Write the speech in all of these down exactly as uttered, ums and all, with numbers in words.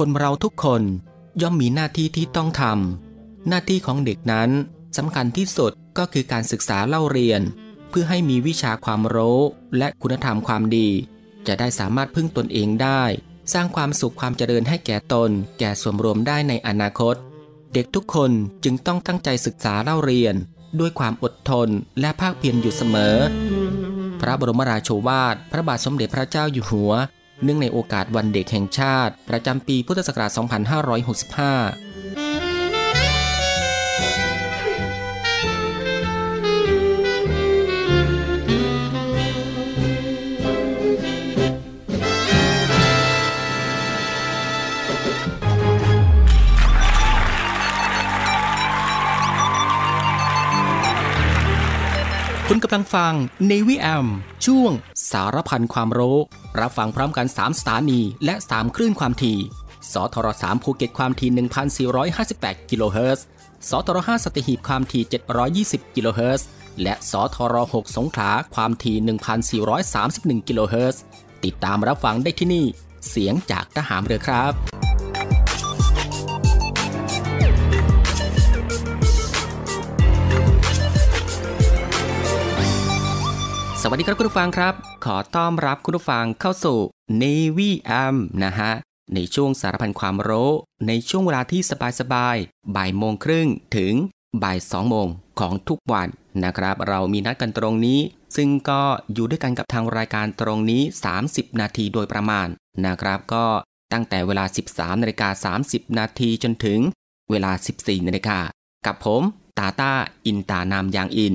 คนเราทุกคนย่อมมีหน้าที่ที่ต้องทำหน้าที่ของเด็กนั้นสำคัญที่สุดก็คือการศึกษาเล่าเรียนเพื่อให้มีวิชาความรู้และคุณธรรมความดีจะได้สามารถพึ่งตนเองได้สร้างความสุขความเจริญให้แก่ตนแก่ส่วนรวมได้ในอนาคตเด็กทุกคนจึงต้องตั้งใจศึกษาเล่าเรียนด้วยความอดทนและภาคเพียรอยู่เสมอพระบรมราโชวาทพระบาทสมเด็จพระเจ้าอยู่หัวเนื่องในโอกาสวันเด็กแห่งชาติประจำปีพุทธศักราช สองพันห้าร้อยหกสิบห้าคุณกำลังฟัง Navy เอ เอ็ม ช่วงสารพันความรู้รับฟังพร้อมกันสามสถานีและสามคลื่นความถี่สทรสามภูเก็ตความถี่ หนึ่งพันสี่ร้อยห้าสิบแปด กิโลเฮิรตซ์สทรห้าสัตหีบความถี่เจ็ดร้อยยี่สิบ กิโลเฮิรตซ์และสทรหกสงขลาความถี่ หนึ่งพันสี่ร้อยสามสิบเอ็ด กิโลเฮิรตซ์ติดตามรับฟังได้ที่นี่เสียงจากทหารเรือครับสวัสดีครับคุณผู้ฟังครับขอต้อนรับคุณผู้ฟังเข้าสู่ Navy เอ เอ็ม นะฮะในช่วงสารพันความรู้ในช่วงเวลาที่สบายๆบ่ายโมงครึ่งถึงบ่ายสองโมงของทุกวันนะครับเรามีนัดกันตรงนี้ซึ่งก็อยู่ด้วยกันกับทางรายการตรงนี้สามสิบนาทีโดยประมาณนะครับก็ตั้งแต่เวลา สิบสามนาฬิกาสามสิบนาทีจนถึงเวลา สิบสี่นาฬิกากับผมตาต้าอินตานามยางอิน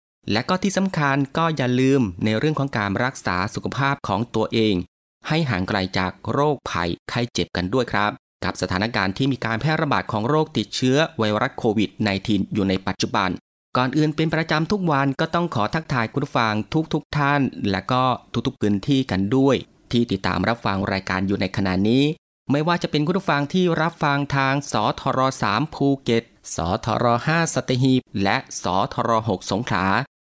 และก็ที่สำคัญก็อย่าลืมในเรื่องของการรักษาสุขภาพของตัวเองให้ห่างไกลจากโรคภัยไข้เจ็บกันด้วยครับกับสถานการณ์ที่มีการแพร่ระบาดของโรคติดเชื้อไวรัสโควิด สิบเก้า อยู่ในปัจจุบันก่อนอื่นเป็นประจำทุกวันก็ต้องขอทักทายคุณผู้ฟังทุกทุกท่านและก็ทุกๆพื้นที่กันด้วยที่ติดตามรับฟังรายการอยู่ในขณะนี้ไม่ว่าจะเป็นคุณผู้ฟังที่รับฟังทางสทรสามภูเก็ตสทรห้าสัตหีบและสทรหกสงขลา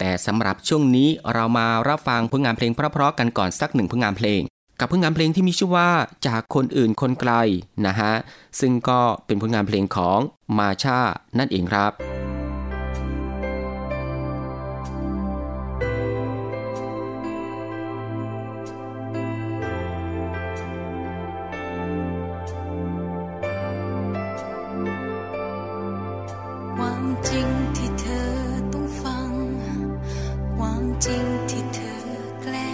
แต่สำหรับช่วงนี้เรามารับฟังผลงานเพลงเพราะๆกันก่อนสักหนึ่งผลงานเพลงกับผลงานเพลงที่มีชื่อว่าจากคนอื่นคนไกลนะฮะซึ่งก็เป็นผลงานเพลงของมาชานั่นเองครับจริงที่เธอแกล้ง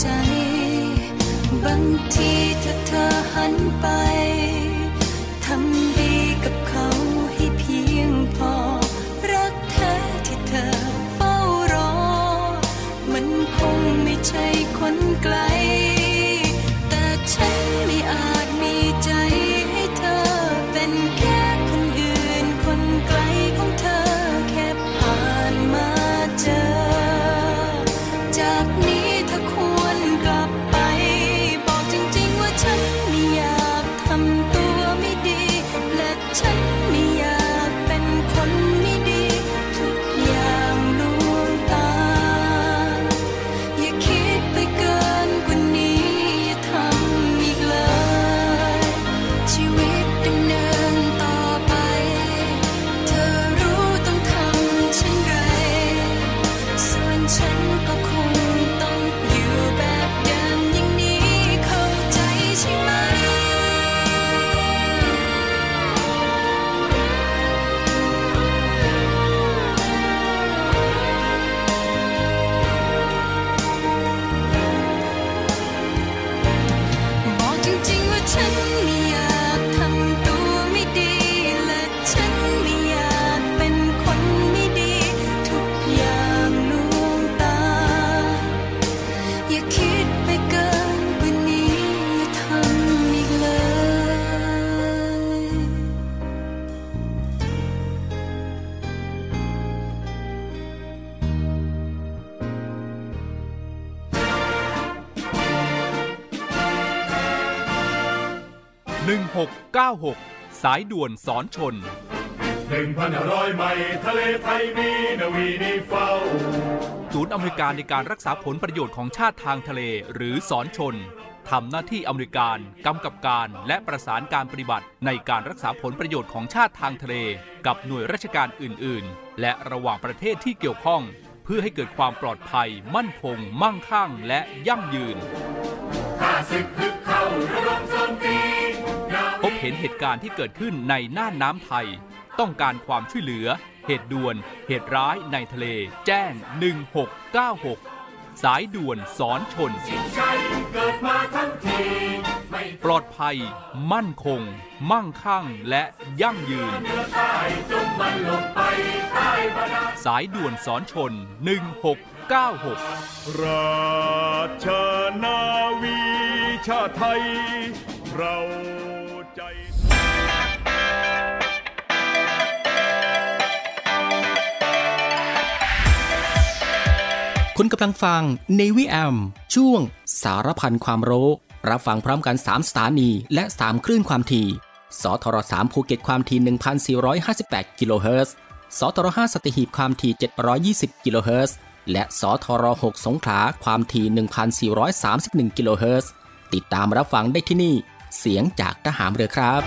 ใจบางทีถ้าเธอหันไปทำดีกับเขาให้เพียงพอรักแท้ที่เธอเฝ้ารอมันคงไม่ใช่คนไกลแต่ฉันไม่อาจมีใจให้เธอเป็นแค่คนอื่นคนไกลของเธอแค่ผ่านมาเจอจากนี้เธอควรกลับไปบอกจริงๆว่าฉันไม่อยากทำตัวไม่ดีและฉันไม่อยากเป็นคนไม่ดีทุกอย่างลวงตาอย่าคิดไปเกินกว่านี้อย่าทำอีกเลยชีวิตดำเนินต่อไปเธอรู้ต้องทำเช่นไรส่วนฉันก็คงหนึ่งหกเก้าหกสายด่วนสอนชน หนึ่งพันห้าร้อย ไมล์ทะเลไทยมีนาวีนิเฝ้าศูนย์อเมริกันในการรักษาผลประโยชน์ของชาติทางทะเลหรือสอนชนทำหน้าที่อเมริกันกำกับการและประสานการปฏิบัติในการรักษาผลประโยชน์ของชาติทางทะเลกับหน่วยราชการอื่นๆและระหว่างประเทศที่เกี่ยวข้องเพื่อให้เกิดความปลอดภัยมั่นคงมั่งคั่งและยั่งยืนข้าศึกคึกเข้าระดมโจมตีพบเห็นเหตุการณ์ที่เกิดขึ้นในน่านน้ำไทยต้องการความช่วยเหลือเหตุด่วนเหตุร้ายในทะเลแจ้งหนึ่งหกเก้าหกสายด่วนสอนชนปลอดภัยมั่นคงมั่งคั่งและยั่งยืนสายด่วนสอนชนหนึ่งหกเก้าหกราชนาวีชาติไทยเราใจคุณกำลังฟัง Navy เอ เอ็ม ช่วงสารพันความรู้รับฟังพร้อมกันสามสถานีและสามคลื่นความถี่สทรสามภูเก็ตความถี่ หนึ่งพันสี่ร้อยห้าสิบแปด กิโลเฮิรตซ์สทรห้าสัตหีบความถี่ เจ็ดร้อยยี่สิบ กิโลเฮิรตซ์และสทรหกสงขลาความถี่ หนึ่งพันสี่ร้อยสามสิบเอ็ด กิโลเฮิรตซ์ติดตามรับฟังได้ที่นี่เสียงจากทหารเรือครับ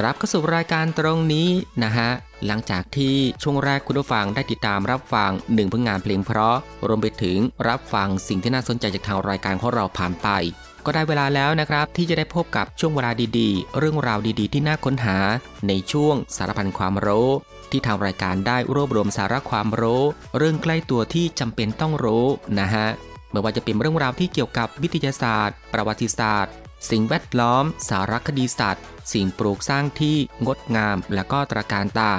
กลับเข้าสู่รายการตรงนี้นะฮะหลังจากที่ช่วงแรกคุณผู้ฟังได้ติดตามรับฟังหนึ่งผลงานเพลงเพราะรวมไปถึงรับฟังสิ่งที่น่าสนใจจากทางรายการของเราผ่านไปก็ได้เวลาแล้วนะครับที่จะได้พบกับช่วงเวลาดีๆเรื่องราวดีๆที่น่าค้นหาในช่วงสารพันความรู้ที่ทางรายการได้รวบรวมสาระความรู้เรื่องใกล้ตัวที่จำเป็นต้องรู้นะฮะไม่ว่าจะเป็นเรื่องราวที่เกี่ยวกับวิทยาศาสตร์ประวัติศาสตร์สิ่งแวดล้อมสารคดีสัตว์สิ่งปลูกสร้างที่งดงามและก็ตระการตา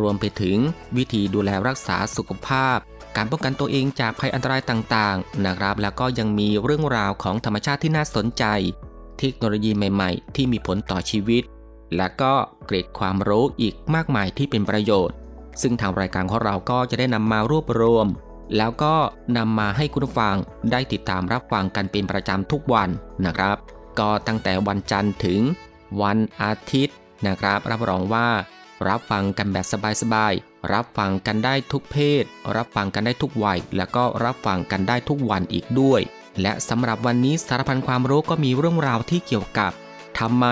รวมไปถึงวิธีดูแลรักษาสุขภาพการป้องกันตัวเองจากภัยอันตรายต่างๆนะครับแล้วก็ยังมีเรื่องราวของธรรมชาติที่น่าสนใจเทคโนโลยีใหม่ๆที่มีผลต่อชีวิตและก็เกร็ดความรู้อีกมากมายที่เป็นประโยชน์ซึ่งทางรายการของเราก็จะได้นำมารวบรวมแล้วก็นำมาให้คุณผู้ฟังได้ติดตามรับฟังกันเป็นประจำทุกวันนะครับก็ตั้งแต่วันจันทร์ถึงวันอาทิตย์นะครับรับรองว่ารับฟังกันแบบสบายๆรับฟังกันได้ทุกเพศรับฟังกันได้ทุกวัยแล้วก็รับฟังกันได้ทุกวันอีกด้วยและสำหรับวันนี้สารพันความรู้ก็มีเรื่องราวที่เกี่ยวกับทำไม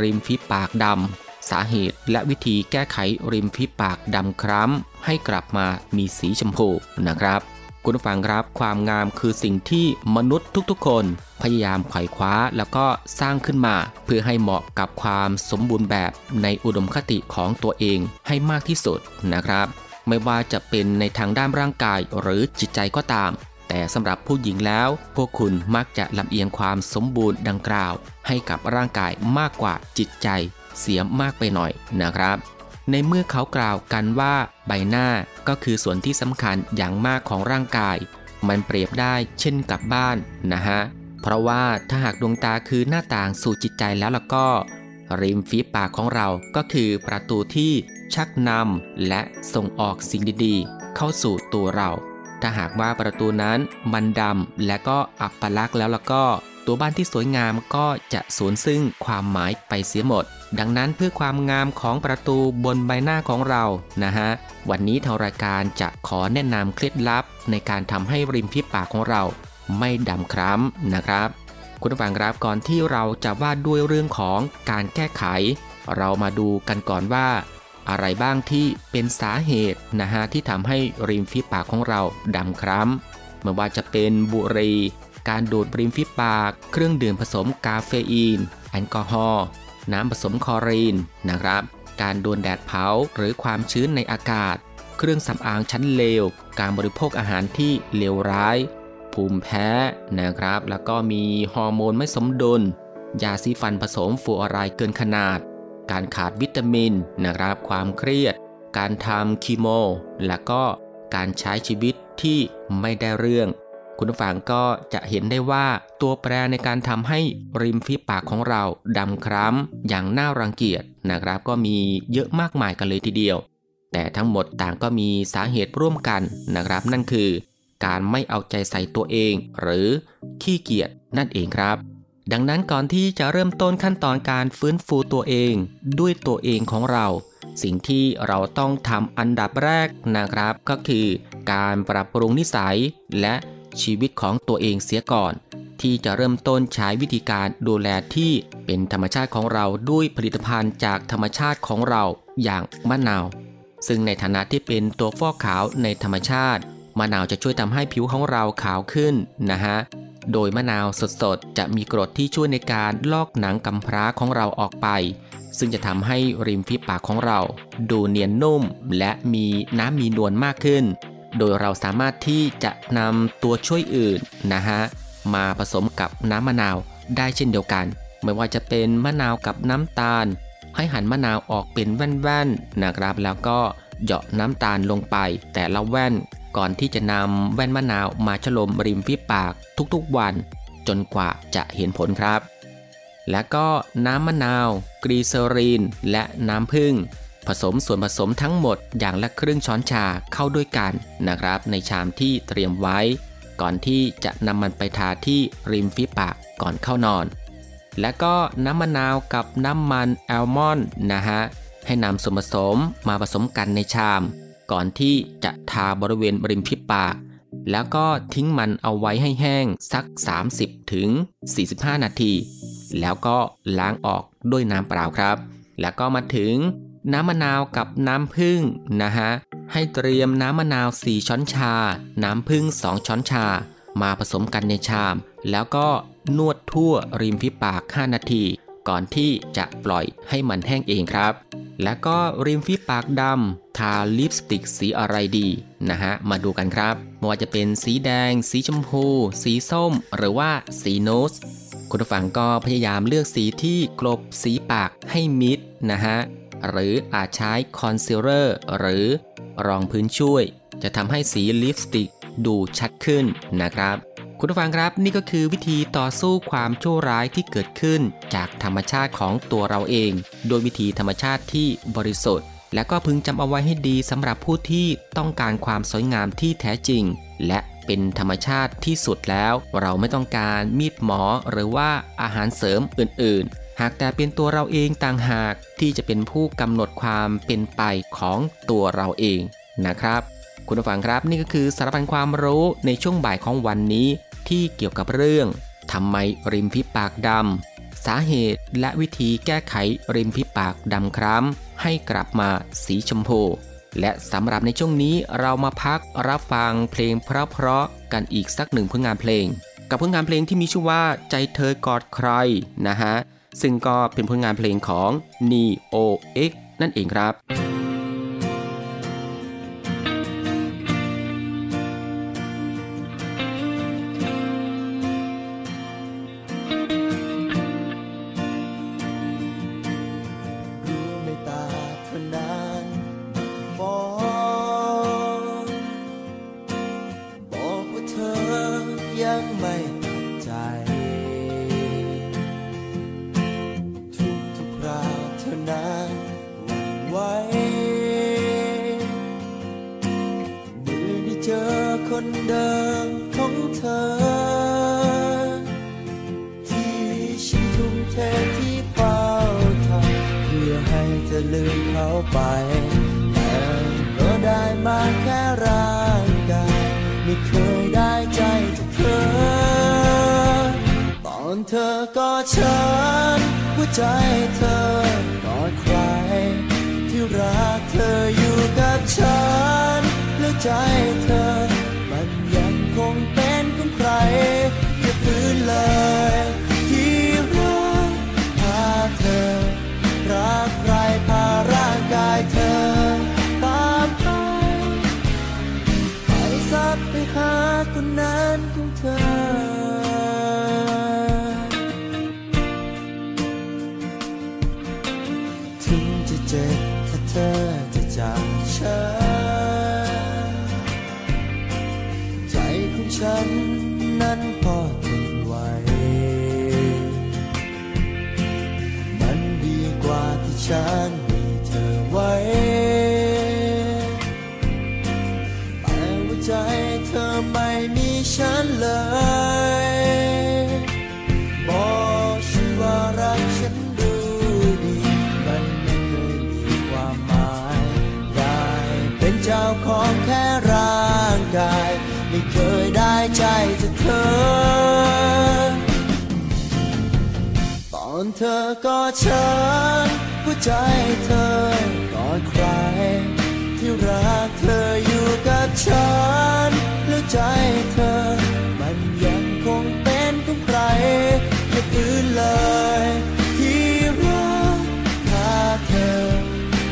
ริมฝีปากดำ สาเหตุและวิธีแก้ไขริมฝีปากดำคล้ำให้กลับมามีสีชมพูนะครับคุณผู้ฟังครับความงามคือสิ่งที่มนุษย์ทุกๆคนพยายามไขว่คว้าแล้วก็สร้างขึ้นมาเพื่อให้เหมาะกับความสมบูรณ์แบบในอุดมคติของตัวเองให้มากที่สุดนะครับไม่ว่าจะเป็นในทางด้านร่างกายหรือจิตใจก็ตามแต่สำหรับผู้หญิงแล้วพวกคุณมักจะลำเอียงความสมบูรณ์ดังกล่าวให้กับร่างกายมากกว่าจิตใจเสียมากไปหน่อยนะครับในเมื่อเขากล่าวกันว่าใบหน้าก็คือส่วนที่สำคัญอย่างมากของร่างกายมันเปรียบได้เช่นกับบ้านนะฮะเพราะว่าถ้าหากดวงตาคือหน้าต่างสู่จิตใจแล้วล่ะก็ริมฝีปากของเราก็คือประตูที่ชักนำและส่งออกสิ่งดีๆเข้าสู่ตัวเราถ้าหากว่าประตูนั้นมันดำและก็อัปลักษณ์แล้วล่ะก็ตัวบ้านที่สวยงามก็จะสูญซึ่งความหมายไปเสียหมดดังนั้นเพื่อความงามของประตูบนใบหน้าของเรานะฮะวันนี้ทางรายการจะขอแนะนำเคล็ดลับในการทำให้ริมฝีปากของเราไม่ดำคล้ำนะครับคุณผู้ฟังครับก่อนที่เราจะว่าด้วยเรื่องของการแก้ไขเรามาดูกันก่อนว่าอะไรบ้างที่เป็นสาเหตุนะฮะที่ทำให้ริมฝีปากของเราดำคล้ำไม่ว่าจะเป็นบุหรี่การดูดริมฝีปากเครื่องดื่มผสมกาเฟอีนแอลกอฮอล์น้ำผสมคลอรีนนะครับการโดนแดดเผาหรือความชื้นในอากาศเครื่องสำอางชั้นเลวการบริโภคอาหารที่เลวร้ายภูมิแพ้นะครับแล้วก็มีฮอร์โมนไม่สมดุลยาสีฟันผสมฟลูออไรด์เกินขนาดการขาดวิตามินนะครับความเครียดการทำคีโมและก็การใช้ชีวิตที่ไม่ได้เรื่องคุณผู้ฟังก็จะเห็นได้ว่าตัวแปรในการทำให้ริมฝีปากของเราดำคล้ำอย่างน่ารังเกียจนะครับก็มีเยอะมากมายกันเลยทีเดียวแต่ทั้งหมดต่างก็มีสาเหตุร่วมกันนะครับนั่นคือการไม่เอาใจใส่ตัวเองหรือขี้เกียจนั่นเองครับดังนั้นก่อนที่จะเริ่มต้นขั้นตอนการฟื้นฟูตัวเองด้วยตัวเองของเราสิ่งที่เราต้องทำอันดับแรกนะครับก็คือการปรับปรุงนิสัยและชีวิตของตัวเองเสียก่อนที่จะเริ่มต้นใช้วิธีการดูแลที่เป็นธรรมชาติของเราด้วยผลิตภัณฑ์จากธรรมชาติของเราอย่างมะนาวซึ่งในฐานะที่เป็นตัวฟอกขาวในธรรมชาติมะนาวจะช่วยทำให้ผิวของเราขาวขึ้นนะฮะโดยมะนาวสดๆจะมีกรดที่ช่วยในการลอกหนังกำพร้าของเราออกไปซึ่งจะทำให้ริมฝีปากของเราดูเนียนนุ่มและมีน้ำมีนวลมากขึ้นโดยเราสามารถที่จะนำตัวช่วยอื่นนะฮะมาผสมกับน้ำมะนาวได้เช่นเดียวกันไม่ว่าจะเป็นมะนาวกับน้ำตาลให้หั่นมะนาวออกเป็นแว่นๆนะครับแล้วก็เหยาะน้ำตาลลงไปแต่ละแว่นก่อนที่จะนำแว่นมะนาวมาฉลมริมฝีปากทุกๆวันจนกว่าจะเห็นผลครับและก็น้ำมะนาวกลีเซอรีนและน้ำผึ้งผสมส่วนผสมทั้งหมดอย่างละครึ่งช้อนชาเข้าด้วยกันนะครับในชามที่เตรียมไว้ก่อนที่จะนำมันไปทาที่ริมฝีปากก่อนเข้านอนและก็น้ำมะนาวกับน้ำมันอัลมอนด์นะฮะให้นำส่วนผสมมาผสมกันในชามก่อนที่จะทาบริเวณริมฝีปากแล้วก็ทิ้งมันเอาไว้ให้แห้งสัก สามสิบถึงสี่สิบห้า นาทีแล้วก็ล้างออกด้วยน้ำเปล่าครับแล้วก็มาถึงน้ำมะนาวกับน้ำผึ้งนะฮะให้เตรียมน้ำมะนาวสี่ช้อนชาน้ำผึ้งสองช้อนชามาผสมกันในชามแล้วก็นวดทั่วริมฝีปากห้านาทีก่อนที่จะปล่อยให้มันแห้งเองครับแล้วก็ริมฝีปากดำทาลิปสติกสีอะไรดีนะฮะมาดูกันครับไม่ว่าจะเป็นสีแดงสีชมพูสีส้มหรือว่าสีนูดคุณผู้ฟังก็พยายามเลือกสีที่กลบสีปากให้มิดนะฮะหรืออาจใช้คอนซีลเลอร์หรือรองพื้นช่วยจะทำให้สีลิปสติกดูชัดขึ้นนะครับคุณผู้ฟังครับนี่ก็คือวิธีต่อสู้ความชั่วร้ายที่เกิดขึ้นจากธรรมชาติของตัวเราเองโดยวิธีธรรมชาติที่บริสุทธิ์และก็พึงจำเอาไว้ให้ดีสำหรับผู้ที่ต้องการความสวยงามที่แท้จริงและเป็นธรรมชาติที่สุดแล้วเราไม่ต้องการมีดหมอหรือว่าอาหารเสริมอื่นๆหากแต่เป็นตัวเราเองต่างหากที่จะเป็นผู้กำหนดความเป็นไปของตัวเราเองนะครับคุณผู้ฟังครับนี่ก็คือสารพันความรู้ในช่วงบ่ายของวันนี้ที่เกี่ยวกับเรื่องทำไมริมฝีปากดำ สาเหตุและวิธีแก้ไขริมฝีปากดำคล้ำให้กลับมาสีชมพูและสำหรับในช่วงนี้เรามาพักรับฟังเพลงเพราะๆกันอีกสักหนึ่งผลงานเพลงกับผลงานเพลงที่มีชื่อว่าใจเธอกอดใครนะฮะซึ่งก็เป็นผลงานเพลงของ นีโอ เอ็กซ์ นั่นเองครับเธอก็ฉันหัวใจเธอกอดใครที่รักเธออยู่กับฉันแล้วใจเธอมันยังคงเป็นของใครอย่าฝืนเลยที่รักพาเธอรักใครพาร่างกายเธอตามไปไปซับไปหาคนนั้นของเธอเธอก็ฉันหัวใจเธอกอดใครที่รักเธออยู่กับฉันแล้วใจเธอมันยังคงเป็นของใครอย่าฝืนเลยที่รักพาเธอ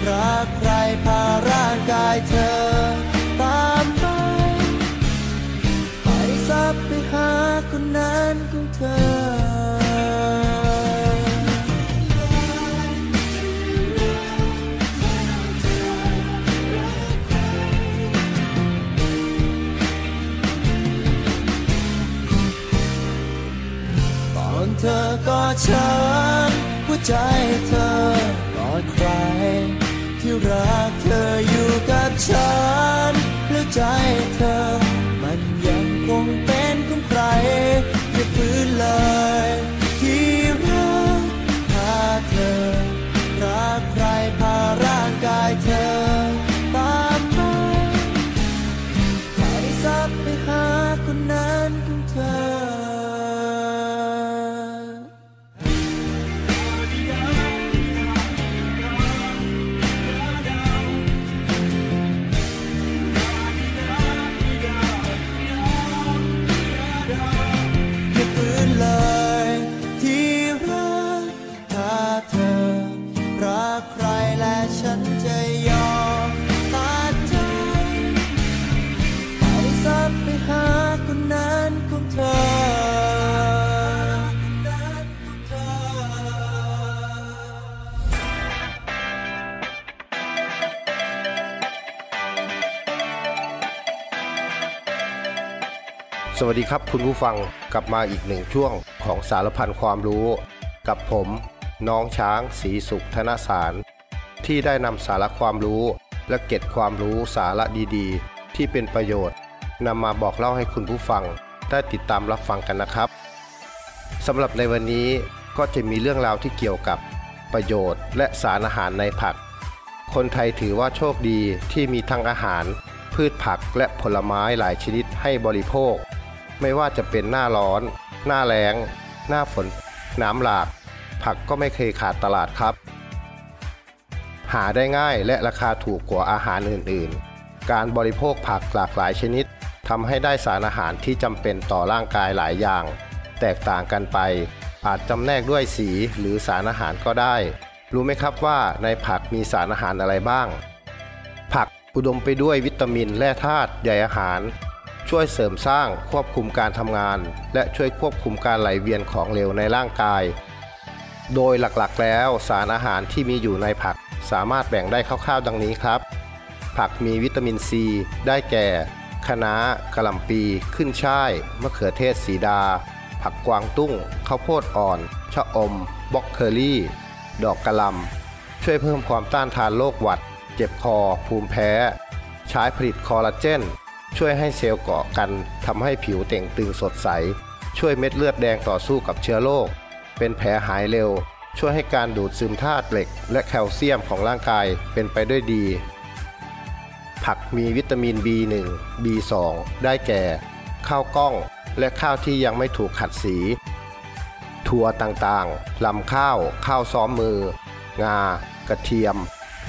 รักใครพาร่างกายเธอตามไปไปซับไปหาคนนั้นของเธอสวัสดีครับคุณผู้ฟังกลับมาอีกหนึ่งช่วงของสารพันความรู้กับผมน้องช้างศรีสุขธนสารที่ได้นำสาระความรู้และเกร็ดความรู้สาระดีๆที่เป็นประโยชน์นำมาบอกเล่าให้คุณผู้ฟังได้ติดตามรับฟังกันนะครับสำหรับในวันนี้ก็จะมีเรื่องราวที่เกี่ยวกับประโยชน์และสารอาหารในผักคนไทยถือว่าโชคดีที่มีทั้งอาหารพืชผักและผลไม้หลายชนิดให้บริโภคไม่ว่าจะเป็นหน้าร้อนหน้าแล้งหน้าฝนน้ำหลาก ผักก็ไม่เคยขาดตลาดครับหาได้ง่ายและราคาถูกกว่าอาหารอื่นๆการบริโภคผักหลากหลายชนิดทำให้ได้สารอาหารที่จำเป็นต่อร่างกายหลายอย่างแตกต่างกันไปอาจจำแนกด้วยสีหรือสารอาหารก็ได้รู้ไหมครับว่าในผักมีสารอาหารอะไรบ้างผักอุดมไปด้วยวิตามินและธาตุใยอาหารช่วยเสริมสร้างควบคุมการทำงานและช่วยควบคุมการไหลเวียนของเหลวในร่างกายโดยหลักๆแล้วสารอาหารที่มีอยู่ในผักสามารถแบ่งได้คร่าวๆดังนี้ครับผักมีวิตามินซีได้แก่คะน้ากะหล่ำปีขึ้นช่ายมะเขือเทศสีดาผักกวางตุ้งข้าวโพดอ่อนชะอมบล็อกเคอรี่ดอกกะหล่ำช่วยเพิ่มความต้านทานโรคหวัดเจ็บคอภูมิแพ้ใช้ผลิตคอลลาเจนช่วยให้เซลล์เกาะกันทำให้ผิวเต่งตึงสดใสช่วยเม็ดเลือดแดงต่อสู้กับเชื้อโรคเป็นแผลหายเร็วช่วยให้การดูดซึมธาตุเหล็กและแคลเซียมของร่างกายเป็นไปด้วยดีผักมีวิตามิน บี หนึ่ง บี สอง ได้แก่ข้าวกล้องและข้าวที่ยังไม่ถูกขัดสีถั่วต่างๆลำข้าวข้าวซ้อมมืองากระเทียม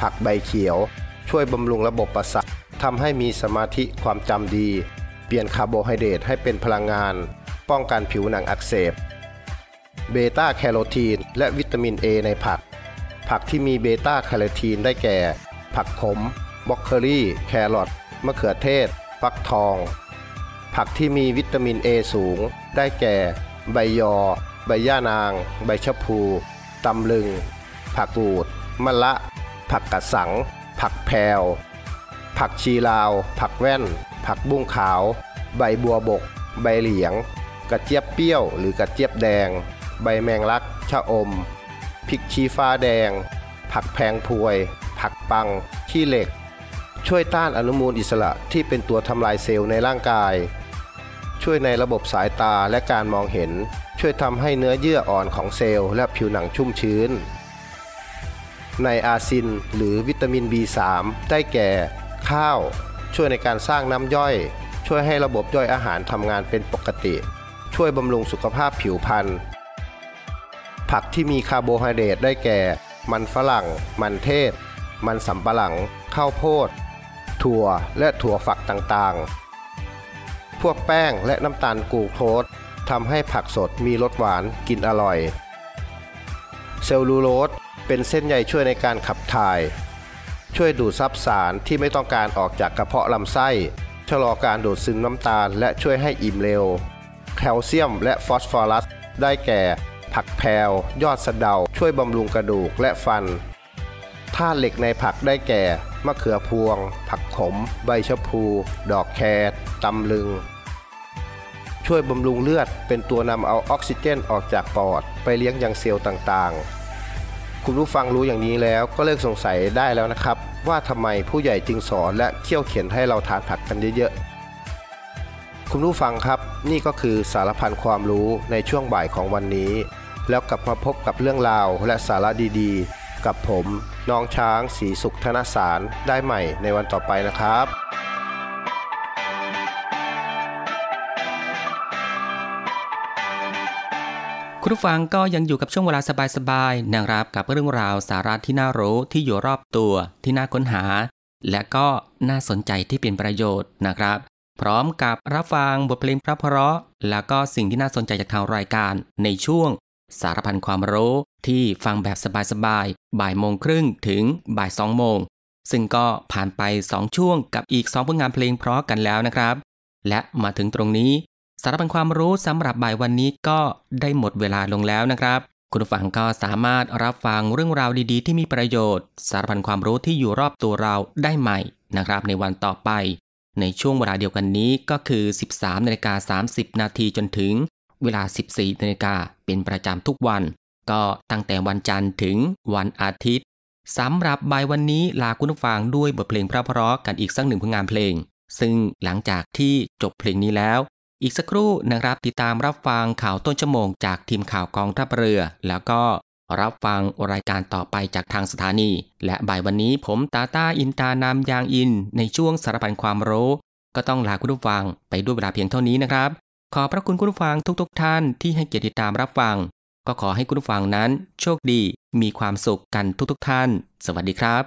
ผักใบเขียวช่วยบำรุงระบบประสาททำให้มีสมาธิความจำดีเปลี่ยนคาร์โบไฮเดรตให้เป็นพลังงานป้องกันผิวหนังอักเสบเบต้าแคโรทีนและวิตามิน เอ ในผักผักที่มีเบต้าแคโรทีนได้แก่ผักขมบล็อกเคอรี่แครอทมะเขือเทศฟักทองผักที่มีวิตามิน เอ สูงได้แก่ใบยอใบย่านางใบชะพูตำลึงผักกูดมะละผักกระสังผักแพรวผักชีลาวผักแว่นผักบุ้งขาวใบบัวบกใบเหลียงกระเจี๊ยบเปรี้ยวหรือกระเจี๊ยบแดงใบแมงลักชะอมพริกชี้ฟ้าแดงผักแพงพวยผักปังขี้เหล็กช่วยต้านอนุมูลอิสระที่เป็นตัวทำลายเซลล์ในร่างกายช่วยในระบบสายตาและการมองเห็นช่วยทำให้เนื้อเยื่ออ่อนของเซลล์และผิวหนังชุ่มชื้นไนอาซินหรือวิตามิน บี สาม ได้แก่ข้าวช่วยในการสร้างน้ำย่อยช่วยให้ระบบย่อยอาหารทำงานเป็นปกติช่วยบำรุงสุขภาพผิวพรรณผักที่มีคาร์โบไฮเดรตได้แก่มันฝรั่งมันเทศมันสำปะหลังข้าวโพดถั่วและถั่วฝักต่างๆพวกแป้งและน้ำตาลกลูโคสทำให้ผักสดมีรสหวานกินอร่อยเซลลูโลสเป็นเส้นใยช่วยในการขับถ่ายช่วยดูดซับสารที่ไม่ต้องการออกจากกระเพาะลำไส้ชะลอการดูดซึมน้ำตาลและช่วยให้อิ่มเร็วแคลเซียมและฟอสฟอรัสได้แก่ผักแพรวยอดสะเดาช่วยบำรุงกระดูกและฟันธาตุเหล็กในผักได้แก่มะเขือพวงผักขมใบชะพูดอกแครตำลึงช่วยบำรุงเลือดเป็นตัวนำเอาออกซิเจนออกจากปอดไปเลี้ยงยังเซลล์ต่างๆคุณผู้ฟังรู้อย่างนี้แล้วก็เลิกสงสัยได้แล้วนะครับว่าทำไมผู้ใหญ่จึงสอนและเคี่ยวเข็นให้เราทานผักกันเยอะๆคุณผู้ฟังครับนี่ก็คือสารพันความรู้ในช่วงบ่ายของวันนี้แล้วกลับมาพบกับเรื่องราวและสาระดีๆกับผมน้องช้างศรีสุขธนสารได้ใหม่ในวันต่อไปนะครับคุณผู้ฟังก็ยังอยู่กับช่วงเวลาสบายๆนะครับกับเรื่องราวสาระที่น่ารู้ที่อยู่รอบตัวที่น่าค้นหาและก็น่าสนใจที่เป็นประโยชน์นะครับพร้อมกับรับฟังบทเพลงเพราะๆแล้วก็สิ่งที่น่าสนใจจากทางรายการในช่วงสารพันความรู้ที่ฟังแบบสบายๆบ่ายโมงครึ่งถึงบ่ายสองโมงซึ่งก็ผ่านไปสองช่วงกับอีกสองผลงานเพลงเพราะกันแล้วนะครับและมาถึงตรงนี้สารพันความรู้สำหรับบ่ายวันนี้ก็ได้หมดเวลาลงแล้วนะครับคุณผู้ฟังก็สามารถรับฟังเรื่องราวดีๆที่มีประโยชน์สารพันความรู้ที่อยู่รอบตัวเราได้ใหม่นะครับในวันต่อไปในช่วงเวลาเดียวกันนี้ก็คือ สิบสามนาฬิกาสามสิบนาที จนถึงเวลา สิบสี่นาฬิกาเป็นประจำทุกวันก็ตั้งแต่วันจันทร์ถึงวันอาทิตย์สำหรับบ่ายวันนี้ลาคุณผู้ฟังด้วยบทเพลงเพราะๆกันอีกสักหนึ่งผลงานเพลงซึ่งหลังจากที่จบเพลงนี้แล้วอีกสักครู่นะครับติดตามรับฟังข่าวต้นชั่วโมงจากทีมข่าวกองทัพเรือแล้วก็รับฟังรายการต่อไปจากทางสถานีและบ่ายวันนี้ผมตาต้าอินตานามยางอินในช่วงสารพันความรู้ก็ต้องลาคุณผู้ฟังไปด้วยเวลาเพียงเท่านี้นะครับขอบพระคุณคุณผู้ฟังทุกๆ ท่านที่ให้เกียรติติดตามรับฟัง ก็ขอให้คุณผู้ฟังนั้นโชคดีมีความสุขกันทุกๆท่านสวัสดีครับ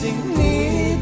สิ่งนี้